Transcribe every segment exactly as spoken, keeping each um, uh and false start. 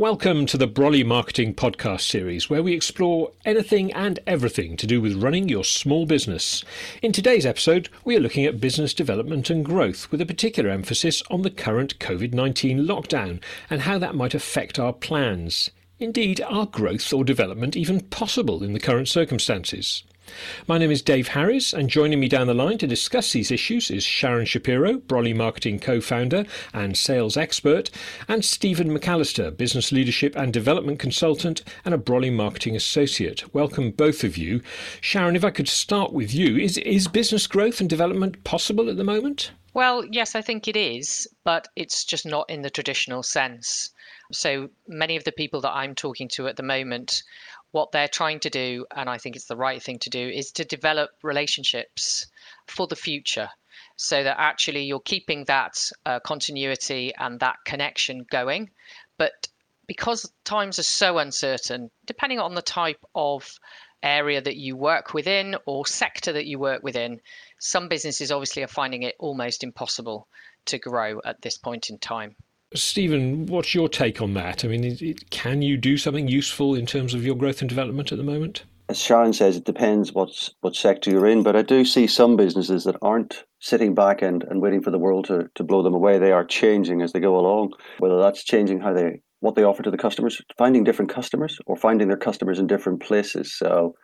Welcome to the Broly Marketing podcast series, where we explore anything and everything to do with running your small business. In today's episode, we are looking at business development and growth, with a particular emphasis on the current COVID nineteen lockdown and how that might affect our plans. Indeed, are growth or development even possible in the current circumstances? My name is Dave Harris, and joining me down the line to discuss these issues is Sharon Shapiro, Broly Marketing co-founder and sales expert, and Stephen McAllister, business leadership and development consultant and a Broly Marketing associate. Welcome, both of you. Sharon, if I could start with you, is, is business growth and development possible at the moment? Well, yes, I think it is, but it's just not in the traditional sense. So many of the people that I'm talking to at the moment, what they're trying to do, and I think it's the right thing to do, is to develop relationships for the future so that actually you're keeping that uh, continuity and that connection going. But because times are so uncertain, depending on the type of area that you work within or sector that you work within, some businesses obviously are finding it almost impossible to grow at this point in time. Stephen, what's your take on that? I mean, it, it, can you do something useful in terms of your growth and development at the moment? As Sharon says, it depends what's, what sector you're in, but I do see some businesses that aren't sitting back and, and waiting for the world to, to blow them away. They are changing as they go along, whether that's changing how they what they offer to the customers, finding different customers or finding their customers in different places. So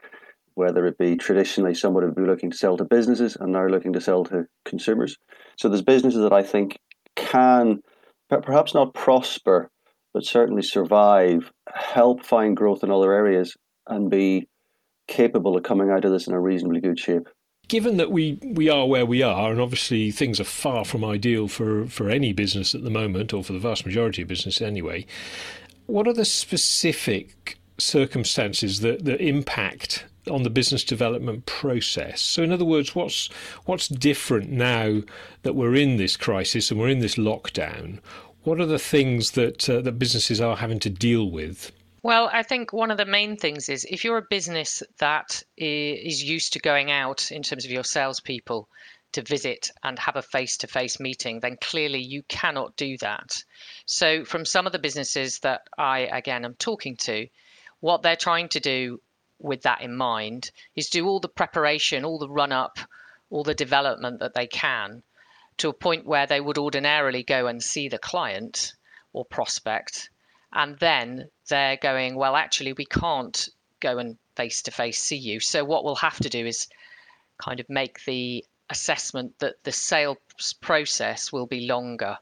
whether it be traditionally someone would be looking to sell to businesses and now looking to sell to consumers. So there's businesses that I think can perhaps not prosper, but certainly survive, help find growth in other areas, and be capable of coming out of this in a reasonably good shape. Given that we, we are where we are, and obviously things are far from ideal for, for any business at the moment, or for the vast majority of business anyway, what are the specific circumstances that, that impact on the business development process? So in other words, what's what's different now that we're in this crisis and we're in this lockdown? What are the things that uh, that businesses are having to deal with? Well, I think one of the main things is if you're a business that is used to going out in terms of your salespeople to visit and have a face-to-face meeting, then clearly you cannot do that. So from some of the businesses that I, again, am talking to, what they're trying to do with that in mind is do all the preparation, all the run-up, all the development that they can to a point where they would ordinarily go and see the client or prospect. And then they're going, well, actually, we can't go and face-to-face see you. So what we'll have to do is kind of make the assessment that the sales process will be longer.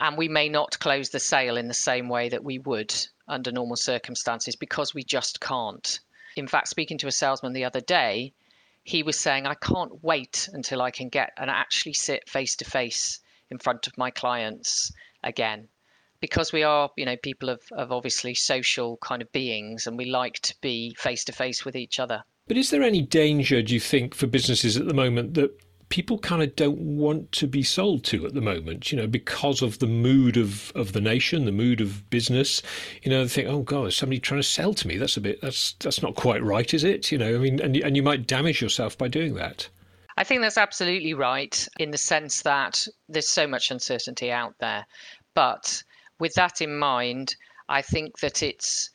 And we may not close the sale in the same way that we would under normal circumstances because we just can't. In fact, speaking to a salesman the other day, he was saying, I can't wait until I can get and actually sit face to face in front of my clients again. Because we are, you know, people of, of obviously social kind of beings, and we like to be face to face with each other. But is there any danger, do you think, for businesses at the moment that people kind of don't want to be sold to at the moment, you know, because of the mood of, of the nation, the mood of business? You know, they think, oh God, is somebody trying to sell to me? That's a bit, that's that's not quite right, is it? You know, I mean, and, and you might damage yourself by doing that. I think that's absolutely right, in the sense that there's so much uncertainty out there. But with that in mind, I think that it's,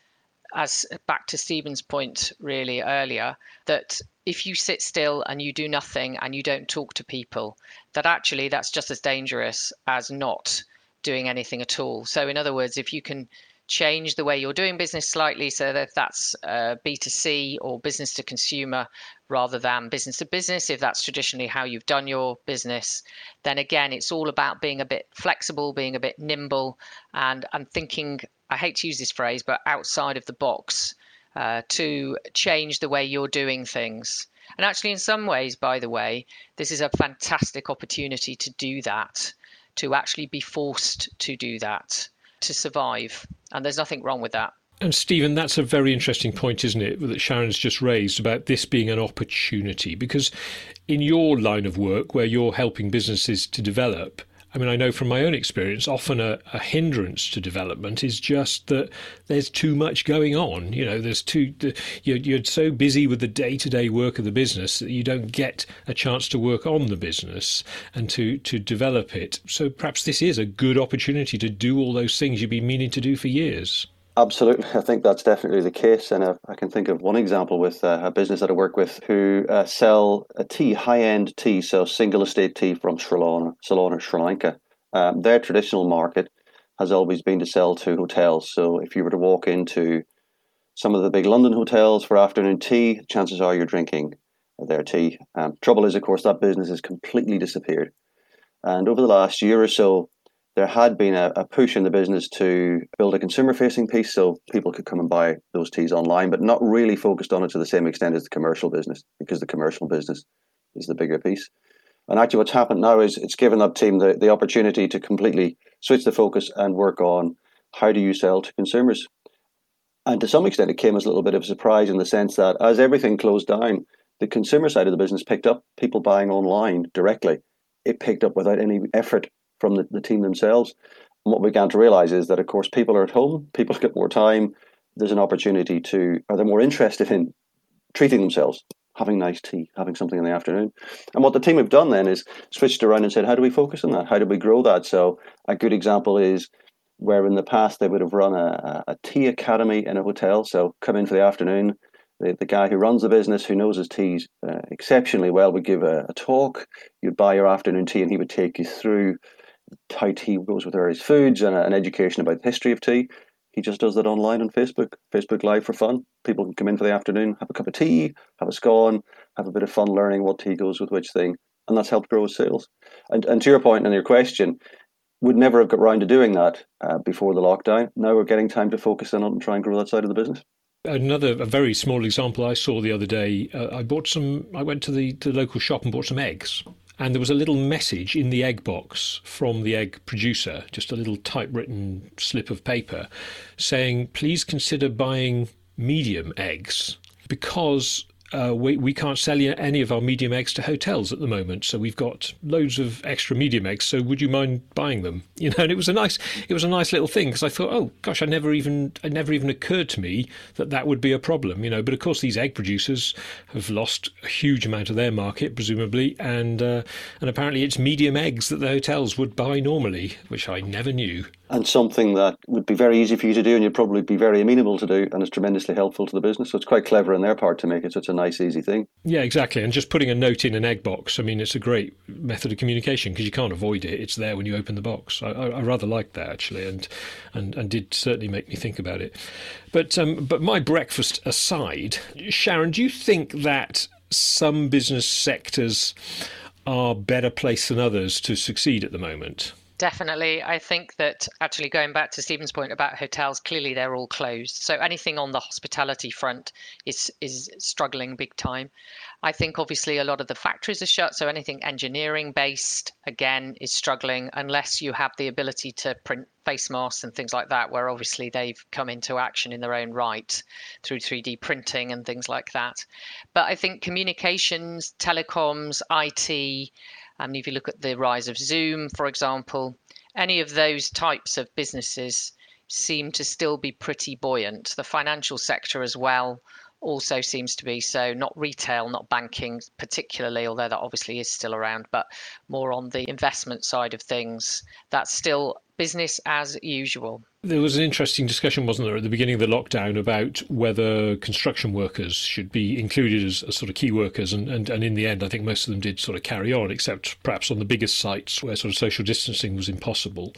as back to Stephen's point really earlier, that if you sit still and you do nothing and you don't talk to people, that actually that's just as dangerous as not doing anything at all. So in other words, if you can change the way you're doing business slightly, so that if that's uh, B two C or business to consumer rather than business to business, if that's traditionally how you've done your business, then again, it's all about being a bit flexible, being a bit nimble, and and thinking, I hate to use this phrase, but outside of the box. Uh, to change the way you're doing things. And actually, in some ways, by the way, this is a fantastic opportunity to do that, to actually be forced to do that, to survive. And there's nothing wrong with that. And Stephen, that's a very interesting point, isn't it, that Sharon's just raised about this being an opportunity? Because in your line of work, where you're helping businesses to develop, I mean, I know from my own experience, often a, a hindrance to development is just that there's too much going on. You know, there's too, you're, you're so busy with the day-to-day work of the business that you don't get a chance to work on the business and to, to develop it. So perhaps this is a good opportunity to do all those things you've been meaning to do for years. Absolutely. I think that's definitely the case. And I, I can think of one example with uh, a business that I work with who uh, sell a tea, high-end tea, so single estate tea from Sri Lanka, Ceylon or Sri Lanka. Um, their traditional market has always been to sell to hotels. So if you were to walk into some of the big London hotels for afternoon tea, chances are you're drinking their tea. Um, trouble is, of course, that business has completely disappeared. And over the last year or so, there had been a, a push in the business to build a consumer-facing piece so people could come and buy those teas online, but not really focused on it to the same extent as the commercial business, because the commercial business is the bigger piece. And actually what's happened now is it's given that team the, the opportunity to completely switch the focus and work on how do you sell to consumers. And to some extent, it came as a little bit of a surprise in the sense that as everything closed down, the consumer side of the business picked up. People buying online directly, it picked up without any effort from the, the team themselves. And what we began to realize is that, of course, people are at home, people get more time, there's an opportunity to, or they're more interested in treating themselves, having nice tea, having something in the afternoon. And what the team have done then is switched around and said, how do we focus on that? How do we grow that? So a good example is where in the past they would have run a, a tea academy in a hotel. So come in for the afternoon, the, the guy who runs the business, who knows his teas uh, exceptionally well, would give a, a talk. You'd buy your afternoon tea and he would take you through how tea goes with various foods and an education about the history of tea. He just does that online on Facebook, Facebook Live for fun. People can come in for the afternoon, have a cup of tea, have a scone, have a bit of fun learning what tea goes with which thing. And that's helped grow sales. And and to your point and your question, would never have got round to doing that uh, before the lockdown. Now we're getting time to focus in on and try and grow that side of the business. Another a very small example I saw the other day, uh, I bought some, I went to the, to the local shop and bought some eggs. And there was a little message in the egg box from the egg producer, just a little typewritten slip of paper, saying, please consider buying medium eggs because uh, we, we can't sell you any of our medium eggs to hotels at the moment. So we've got loads of extra medium eggs. So would you mind buying them? You know, and it was a nice, it was a nice little thing because I thought, oh gosh, I never even, it never even occurred to me that that would be a problem. You know, but of course these egg producers have lost a huge amount of their market, presumably, and uh, and apparently it's medium eggs that the hotels would buy normally, which I never knew. And something that would be very easy for you to do, and you'd probably be very amenable to do, and it's tremendously helpful to the business. So it's quite clever on their part to make it such a nice, easy thing. Yeah, exactly. And just putting a note in an egg box, I mean, it's a great method of communication because you can't avoid it. It's there when you open the box. I, I, I rather liked that, actually, and, and and did certainly make me think about it. But um, but my breakfast aside, Sharon, do you think that some business sectors are better placed than others to succeed at the moment? Definitely. I think that actually going back to Stephen's point about hotels, clearly they're all closed. So anything on the hospitality front is is struggling big time. I think obviously a lot of the factories are shut. So anything engineering based, again, is struggling unless you have the ability to print face masks and things like that, where obviously they've come into action in their own right through three D printing and things like that. But I think communications, telecoms, I T, and if you look at the rise of Zoom, for example, any of those types of businesses seem to still be pretty buoyant. The financial sector as well also seems to be so, not retail, not banking particularly, although that obviously is still around, but more on the investment side of things. That's still business as usual. There was an interesting discussion, wasn't there, at the beginning of the lockdown about whether construction workers should be included as, as sort of key workers. And, and, and in the end, I think most of them did sort of carry on, except perhaps on the biggest sites where sort of social distancing was impossible.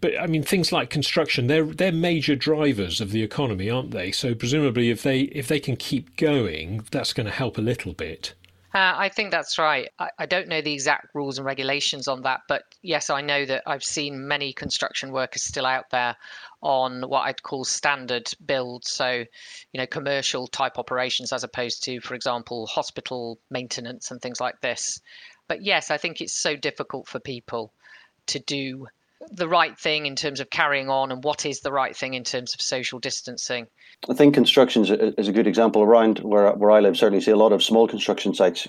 But I mean, things like construction, they're they're major drivers of the economy, aren't they? So presumably if they if they can keep going, that's going to help a little bit. Uh, I think that's right. I, I don't know the exact rules and regulations on that, but yes, I know that I've seen many construction workers still out there on what I'd call standard build. So, you know, commercial type operations as opposed to, for example, hospital maintenance and things like this. But yes, I think it's so difficult for people to do the right thing in terms of carrying on and what is the right thing in terms of social distancing. I think construction is a good example around where where I live. Certainly see a lot of small construction sites.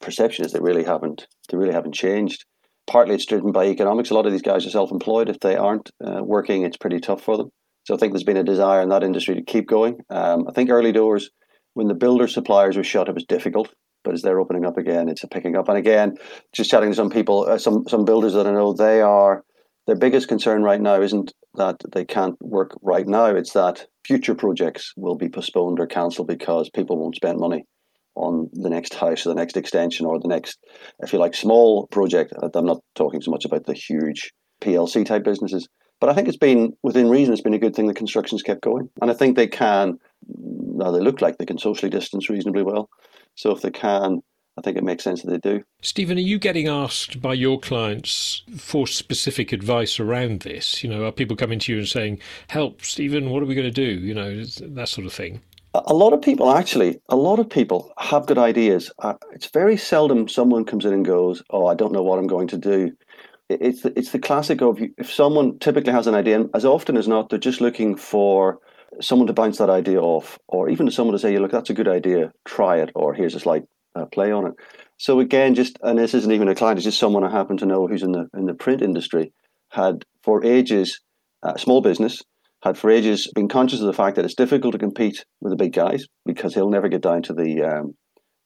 Perception is they really haven't they really haven't changed. Partly it's driven by economics. A lot of these guys are self-employed. If they aren't uh, working, it's pretty tough for them. So I think there's been a desire in that industry to keep going. Um, I think early doors, when the builder suppliers were shut, it was difficult. But as they're opening up again, it's a picking up. And again, just chatting to some people, uh, some some builders that I know, they are. Their biggest concern right now isn't that they can't work right now. It's that future projects will be postponed or cancelled because people won't spend money on the next house or the next extension or the next, if you like, small project. I'm not talking so much about the huge P L C type businesses. But I think it's been, within reason, it's been a good thing that construction's kept going. And I think they can, now they look like they can socially distance reasonably well. So if they can, I think it makes sense that they do. Stephen, are you getting asked by your clients for specific advice around this? You know, are people coming to you and saying, help, Stephen, what are we going to do? You know, that sort of thing. A lot of people, actually, a lot of people have good ideas. It's very seldom someone comes in and goes, oh, I don't know what I'm going to do. It's the, it's the classic of, if someone typically has an idea, and as often as not, they're just looking for someone to bounce that idea off, or even to someone to say, look, that's a good idea, try it, or here's a slight uh, play on it. So again, just, and this isn't even a client, it's just someone I happen to know who's in the in the print industry, had for ages, uh, small business, had for ages been conscious of the fact that it's difficult to compete with the big guys because he'll never get down to the um,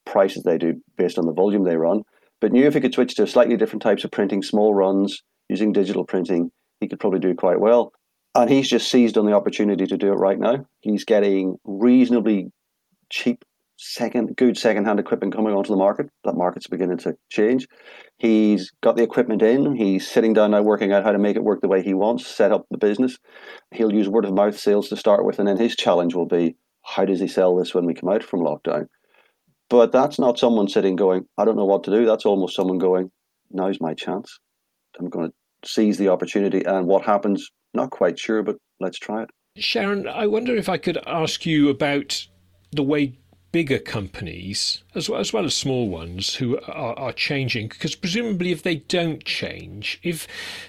prices they do based on the volume they run. But knew if he could switch to slightly different types of printing, small runs, using digital printing, he could probably do quite well. And he's just seized on the opportunity to do it right now. He's getting reasonably cheap, second, good second-hand equipment coming onto the market. That market's beginning to change. He's got the equipment in. He's sitting down now working out how to make it work the way he wants, set up the business. He'll use word-of-mouth sales to start with, and then his challenge will be, how does he sell this when we come out from lockdown? But that's not someone sitting going, I don't know what to do. That's almost someone going, now's my chance. I'm going to seize the opportunity. And what happens, not quite sure, but let's try it. Sharon, I wonder if I could ask you about the way bigger companies, as well as, well as small ones, who are, are changing. Because presumably if they don't change, if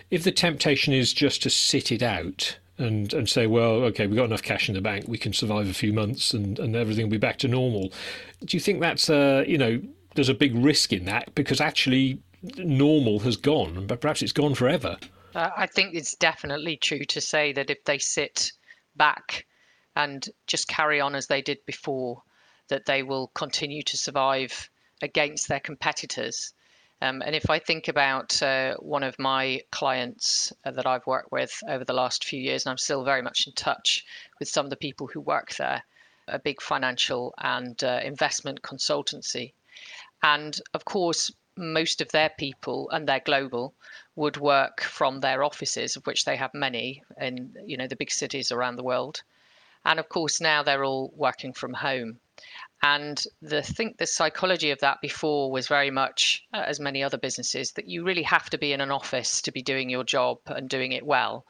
if the temptation is just to sit it out, And and say, well, okay, we've got enough cash in the bank, we can survive a few months and, and everything will be back to normal. Do you think that's, a, you know, there's a big risk in that because actually normal has gone, but perhaps it's gone forever? Uh, I think it's definitely true to say that if they sit back and just carry on as they did before, that they will continue to survive against their competitors. Um, and if I think about uh, one of my clients uh, that I've worked with over the last few years, and I'm still very much in touch with some of the people who work there, a big financial and uh, investment consultancy. And of course, most of their people, and they're global, would work from their offices, of which they have many in, you know, the big cities around the world. And of course, now they're all working from home. And the, I think the psychology of that before was very much, as many other businesses, that you really have to be in an office to be doing your job and doing it well.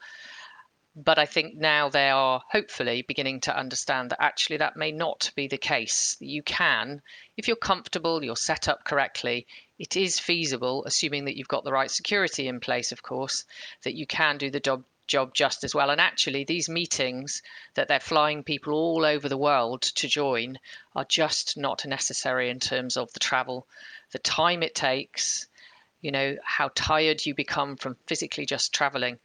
But I think now they are hopefully beginning to understand that actually that may not be the case. You can, if you're comfortable, you're set up correctly, it is feasible, assuming that you've got the right security in place, of course, that you can do the job job just as well. And actually these meetings that they're flying people all over the world to join are just not necessary in terms of the travel, the time it takes, you know, how tired you become from physically just traveling,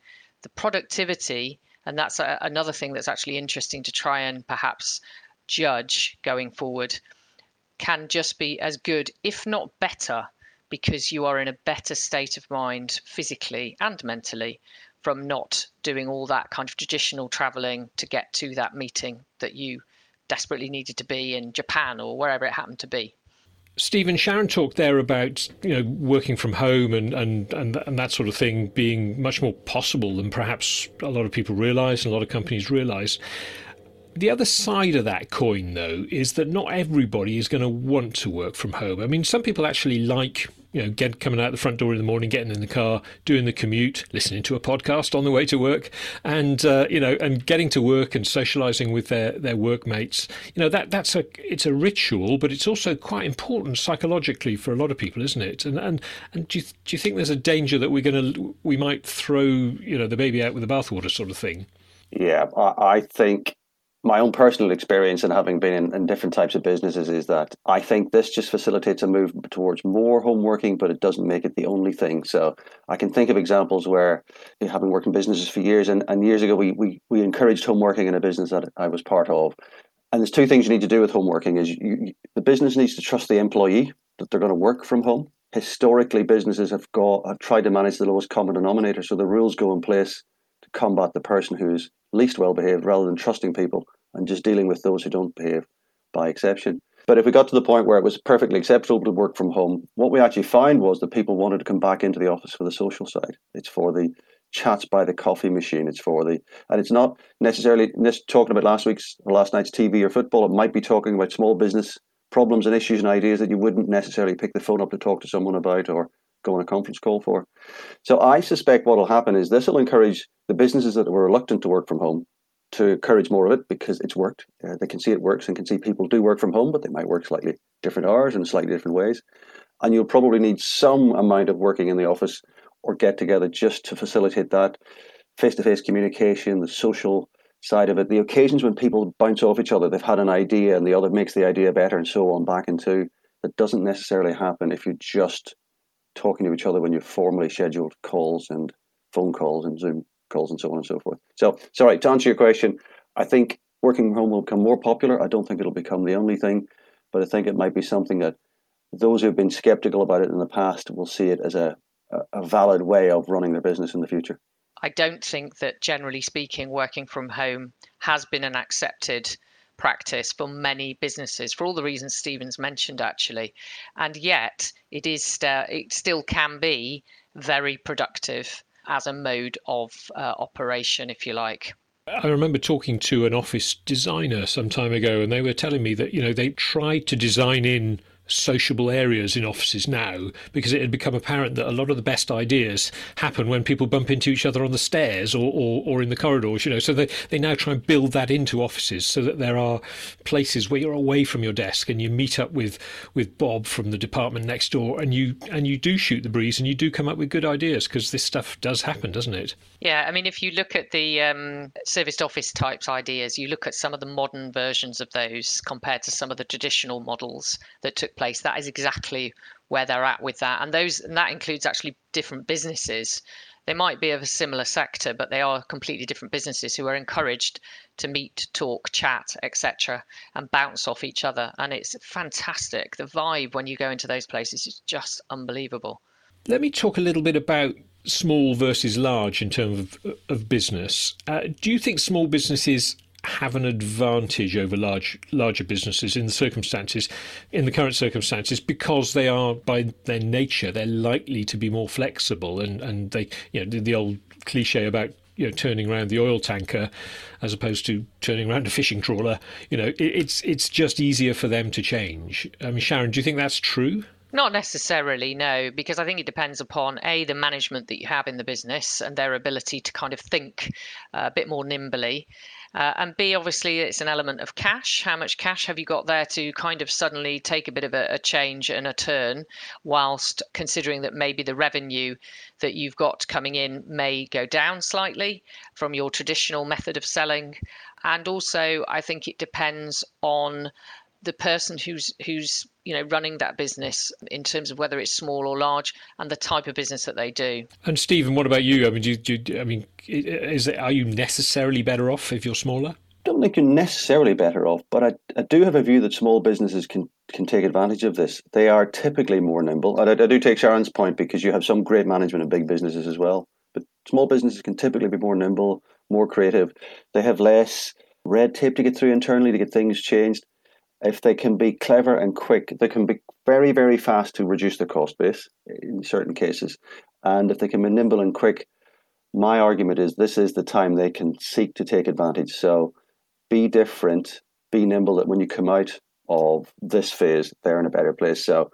the productivity. And that's a, another thing that's actually interesting to try and perhaps judge going forward, can just be as good, if not better, because you are in a better state of mind physically and mentally from not doing all that kind of traditional traveling to get to that meeting that you desperately needed to be in Japan or wherever it happened to be. Stephen, Sharon talked there about, you know, working from home and, and, and, and that sort of thing being much more possible than perhaps a lot of people realise and a lot of companies realise. The other side of that coin, though, is that not everybody is going to want to work from home. I mean, some people actually like, you know, get, coming out the front door in the morning, getting in the car, doing the commute, listening to a podcast on the way to work, and uh, you know, and getting to work and socialising with their, their workmates. You know, that that's a it's a ritual, but it's also quite important psychologically for a lot of people, isn't it? And and, and do you, do you think there's a danger that we're going to we might throw, you know, the baby out with the bathwater sort of thing? Yeah, I, I think. My own personal experience and having been in, in different types of businesses is that I think this just facilitates a move towards more home working, but it doesn't make it the only thing. So I can think of examples where, you know, having worked in businesses for years and, and years ago, we, we, we encouraged home working in a business that I was part of. And there's two things you need to do with home working is you, you, the business needs to trust the employee that they're going to work from home. Historically, businesses have, got, have tried to manage the lowest common denominator. So the rules go in place to combat the person who's least well behaved rather than trusting people and just dealing with those who don't behave by exception. But if we got to the point where it was perfectly acceptable to work from home, what we actually found was that people wanted to come back into the office for the social side. It's for the chats by the coffee machine. It's for the, and it's not necessarily talking about last week's or last night's T V or football. It might be talking about small business problems and issues and ideas that you wouldn't necessarily pick the phone up to talk to someone about or go on a conference call for. So I suspect what will happen is this will encourage the businesses that were reluctant to work from home to encourage more of it because it's worked. Uh, they can see it works and can see people do work from home, but they might work slightly different hours and slightly different ways. And you'll probably need some amount of working in the office or get together just to facilitate that face-to-face communication, the social side of it, the occasions when people bounce off each other, they've had an idea and the other makes the idea better and so on back into. That doesn't necessarily happen if you're just talking to each other when you're formally scheduled calls and phone calls and Zoom calls and so on and so forth. So, sorry, to answer your question, I think working from home will become more popular. I don't think it'll become the only thing, but I think it might be something that those who've been skeptical about it in the past will see it as a, a valid way of running their business in the future. I don't think that, generally speaking, working from home has been an accepted practice for many businesses for all the reasons Stephen's mentioned, actually. And yet it is st- it still can be very productive as a mode of uh, operation, if you like. I remember talking to an office designer some time ago, and they were telling me that, you know, they tried to design in sociable areas in offices now because it had become apparent that a lot of the best ideas happen when people bump into each other on the stairs or, or, or in the corridors, you know. So they, they now try and build that into offices so that there are places where you're away from your desk and you meet up with, with Bob from the department next door and you and you do shoot the breeze and you do come up with good ideas because this stuff does happen, doesn't it? Yeah, I mean, if you look at the um, serviced office types ideas, you look at some of the modern versions of those compared to some of the traditional models that took place, that is exactly where they're at with that. And those, and that includes actually different businesses. They might be of a similar sector, but they are completely different businesses who are encouraged to meet, talk, chat, et cetera, and bounce off each other. And it's fantastic. The vibe when you go into those places is just unbelievable. Let me talk a little bit about small versus large in terms of, of business. Uh, do you think small businesses have an advantage over large larger businesses in the circumstances in the current circumstances because they are, by their nature, they're likely to be more flexible and and they, you know, the, the old cliche about, you know, turning around the oil tanker as opposed to turning around a fishing trawler, you know, it, it's it's just easier for them to change. I mean, Sharon, do you think that's true? Not necessarily, no, because I think it depends upon, A, the management that you have in the business and their ability to kind of think a bit more nimbly. Uh, and B, obviously, it's an element of cash. How much cash have you got there to kind of suddenly take a bit of a, a change and a turn, whilst considering that maybe the revenue that you've got coming in may go down slightly from your traditional method of selling. And also, I think it depends on the person who's who's you know running that business in terms of whether it's small or large and the type of business that they do. And Stephen, what about you? I mean, do, do I mean, is it, are you necessarily better off if you're smaller? I don't think you're necessarily better off, but I, I do have a view that small businesses can can take advantage of this. They are typically more nimble. And I, I do take Sharon's point because you have some great management in big businesses as well, but small businesses can typically be more nimble, more creative. They have less red tape to get through internally to get things changed. If they can be clever and quick, they can be very, very fast to reduce their cost base in certain cases. And if they can be nimble and quick, my argument is this is the time they can seek to take advantage. So be different, be nimble, that when you come out of this phase, they're in a better place. So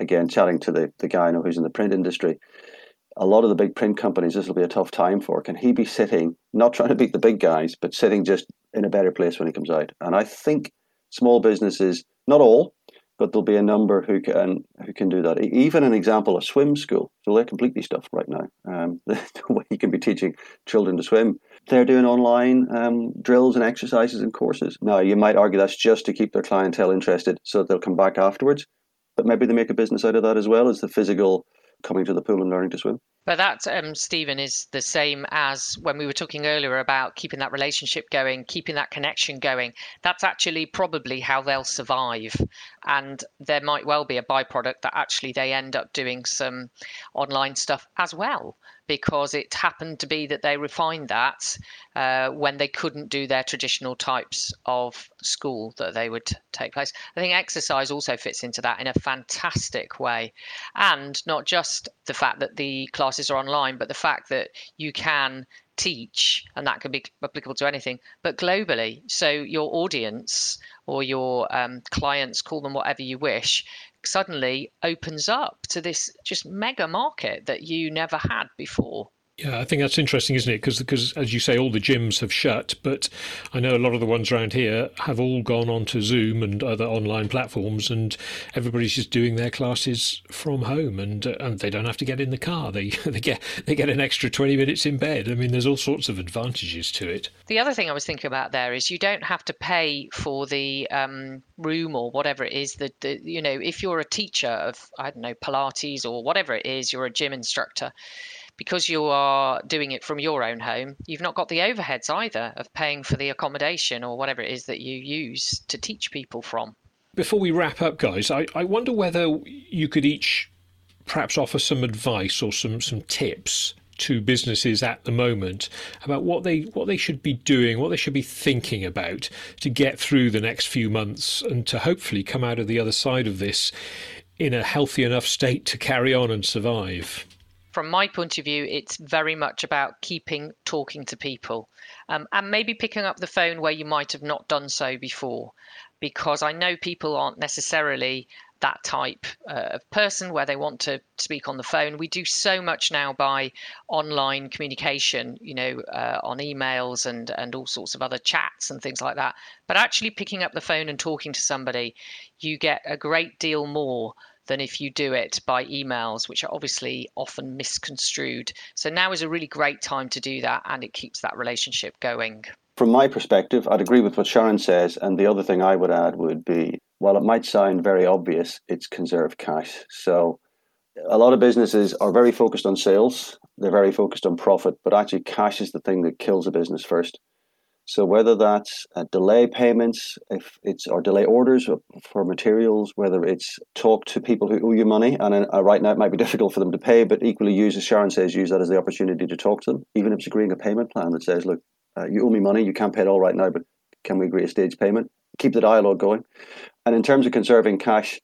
again, chatting to the, the guy I know who's in the print industry, a lot of the big print companies, this will be a tough time for. Can he be sitting, not trying to beat the big guys, but sitting just in a better place when he comes out? And I think small businesses, not all, but there'll be a number who can who can do that. Even an example, a swim school. So they're completely stuffed right now. Um, the way you can be teaching children to swim. They're doing online um, drills and exercises and courses. Now, you might argue that's just to keep their clientele interested so that they'll come back afterwards. But maybe they make a business out of that as well as the physical coming to the pool and learning to swim. But that, um, Stephen, is the same as when we were talking earlier about keeping that relationship going, keeping that connection going. That's actually probably how they'll survive. And there might well be a byproduct that actually they end up doing some online stuff as well, because it happened to be that they refined that uh, when they couldn't do their traditional types of school that they would take place. I think exercise also fits into that in a fantastic way. And not just the fact that the classes are online, but the fact that you can teach, and that can be applicable to anything, but globally. So your audience or your um, clients, call them whatever you wish, suddenly opens up to this just mega market that you never had before. Yeah, I think that's interesting, isn't it? Because because as you say, all the gyms have shut, but I know a lot of the ones around here have all gone on to Zoom and other online platforms, and everybody's just doing their classes from home, and uh, and they don't have to get in the car. They they get they get an extra twenty minutes in bed. I mean, there's all sorts of advantages to it. The other thing I was thinking about there is you don't have to pay for the um, room or whatever it is that, the, you know, if you're a teacher of, I don't know, Pilates or whatever it is, you're a gym instructor. Because you are doing it from your own home, you've not got the overheads either of paying for the accommodation or whatever it is that you use to teach people from. Before we wrap up, guys, I, I wonder whether you could each perhaps offer some advice or some, some tips to businesses at the moment about what they what they should be doing, what they should be thinking about to get through the next few months and to hopefully come out of the other side of this in a healthy enough state to carry on and survive. From my point of view, it's very much about keeping talking to people um, and maybe picking up the phone where you might have not done so before, because I know people aren't necessarily that type uh, of person where they want to speak on the phone. We do so much now by online communication, you know, uh, on emails and, and all sorts of other chats and things like that. But actually picking up the phone and talking to somebody, you get a great deal more than if you do it by emails, which are obviously often misconstrued. So now is a really great time to do that, and it keeps that relationship going. From my perspective, I'd agree with what Sharon says, and the other thing I would add would be, while it might sound very obvious, it's conserve cash. So a lot of businesses are very focused on sales, they're very focused on profit, but actually cash is the thing that kills a business first. So whether that's uh, delay payments, if it's or delay orders for materials, whether it's talk to people who owe you money, and uh, right now it might be difficult for them to pay, but equally use, as Sharon says, use that as the opportunity to talk to them, even if it's agreeing a payment plan that says, look, uh, you owe me money, you can't pay it all right now, but can we agree a stage payment? Keep the dialogue going. And in terms of conserving cash,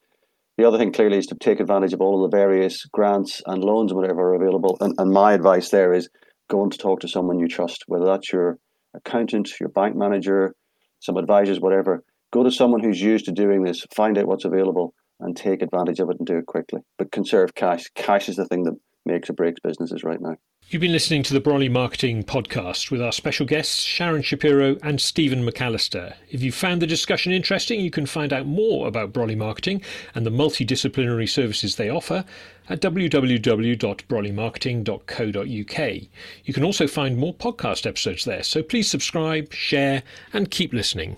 the other thing clearly is to take advantage of all of the various grants and loans and whatever are available. And, and my advice there is go and talk to someone you trust, whether that's your accountant, your bank manager, some advisors, whatever. Go to someone who's used to doing this, find out what's available and take advantage of it and do it quickly. But conserve cash. Cash is the thing that makes or breaks businesses right now. You've been listening to the Broly Marketing Podcast with our special guests, Sharon Shapiro and Stephen McAllister. If you found the discussion interesting, you can find out more about Broly Marketing and the multidisciplinary services they offer at w w w dot broly marketing dot co dot u k. You can also find more podcast episodes there, so please subscribe, share, and keep listening.